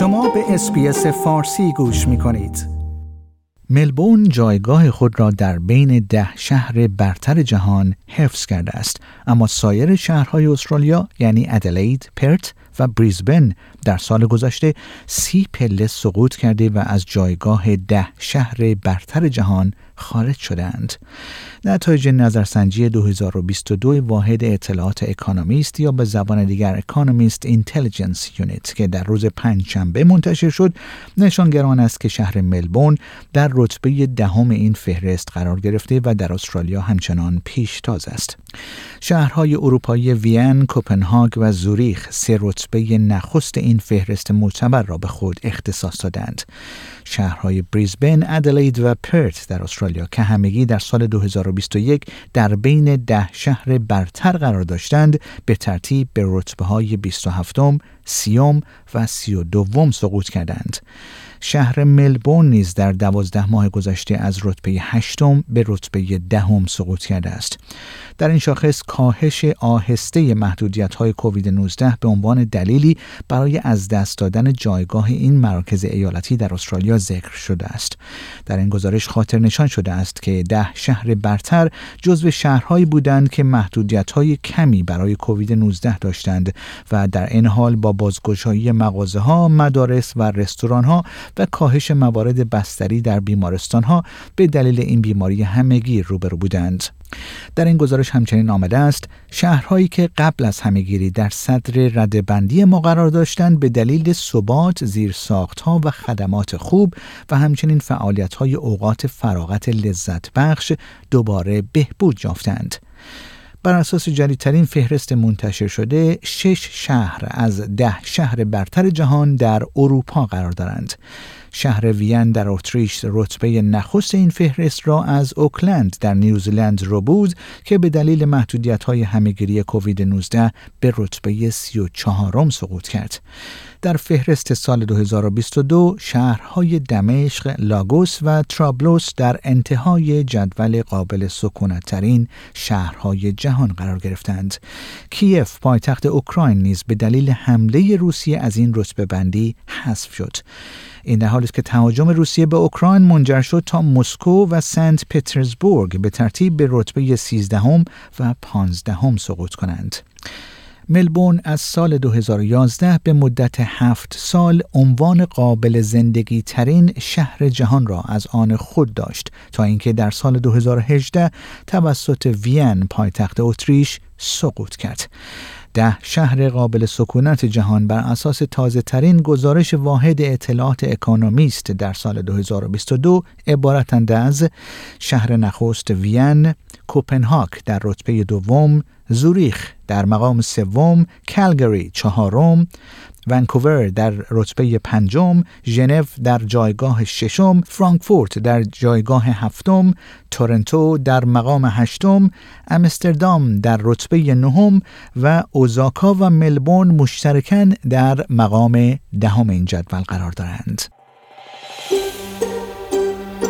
شما به اس‌پی‌اس فارسی گوش می‌کنید. ملبورن جایگاه خود را در بین 10 شهر برتر جهان حفظ کرده است، اما سایر شهرهای استرالیا یعنی ادلید، پرت و بریزبن در سال گذشته 30 پله سقوط کرده و از جایگاه 10 شهر برتر جهان خارج شدند. نتایج نظرسنجی 2022 واحد اطلاعات اکونومیست یا به زبان دیگر Economist Intelligence Unit که در روز 5 شنبه منتشر شد، نشانگر آن است که شهر ملبورن در رتبه 10 این فهرست قرار گرفته و در استرالیا همچنان پیشتاز است. شهرهای اروپایی وین، کوپنهاگ و زوریخ 3 رتبه نخست این فهرست معتبر را به خود اختصاص دادند. شهرهای بریزبن، ادلید و پرت در استرالیا که همگی در سال 2021 در بین 10 شهر برتر قرار داشتند، به ترتیب به رتبه‌های 27م، 30م و 32م سقوط کردند. شهر ملبورن نیز در 12 ماه گذشته از رتبه 8م به رتبه 10م سقوط کرده است. در این شاخص کاهش آهسته محدودیت‌های کووید 19 به عنوان دلیلی برای از دست دادن جایگاه این مراکز ایالتی در استرالیا ذکر شده است. در این گزارش خاطر نشان شده است که 10 شهر برتر جزو شهرهایی بودند که محدودیت‌های کمی برای کووید 19 داشتند و در این حال با بازگشایی مغازه‌ها، مدارس و رستوران‌ها و کاهش موارد بستری در بیمارستان‌ها به دلیل این بیماری همگیر روبرو بودند. در این گزارش همچنین آمده است شهرهایی که قبل از همه‌گیری در صدر ردبندی ما قرار داشتند به دلیل ثبات، زیرساخت‌ها و خدمات خوب و همچنین فعالیت‌های اوقات فراغت لذت بخش دوباره بهبود یافتند. بر اساس جدیدترین فهرست منتشر شده، 6 شهر از 10 شهر برتر جهان در اروپا قرار دارند. شهر وین در اتریش رتبه نخست این فهرست را از اوکلند در نیوزیلند رو بود که به دلیل محدودیت‌های همه‌گیری کووید 19 به رتبه 34م سقوط کرد. در فهرست سال 2022 شهرهای دمشق، لاگوس و ترابلوس در انتهای جدول قابل سکونت‌ترین شهرهای جهان قرار گرفتند. کیف پایتخت اوکراین نیز به دلیل حمله روسیه از این رتبه بندی حذف شد. این در حالی است که تهاجم روسیه به اوکراین منجر شد تا مسکو و سنت پترزبورگ به ترتیب به رتبه 13م و 15م سقوط کنند. ملبورن از سال 2011 به مدت 7 سال عنوان قابل زندگی ترین شهر جهان را از آن خود داشت تا اینکه در سال 2018 توسط وین پایتخت اتریش سقوط کرد. 10 شهر قابل سکونت جهان بر اساس تازه ترین گزارش واحد اطلاعات اکونومیست در سال 2022 عبارتند از شهر نخست وین، کوپنهاگ در رتبه 2م، زوریخ در مقام 3م، کلگری 4م، ونکوور در رتبه 5م، ژنو در جایگاه 6م، فرانکفورت در جایگاه 7م، تورنتو در مقام 8م، امستردام در رتبه 9م و اوزاکا و ملبورن مشترکاً در مقام 10م این جدول قرار دارند.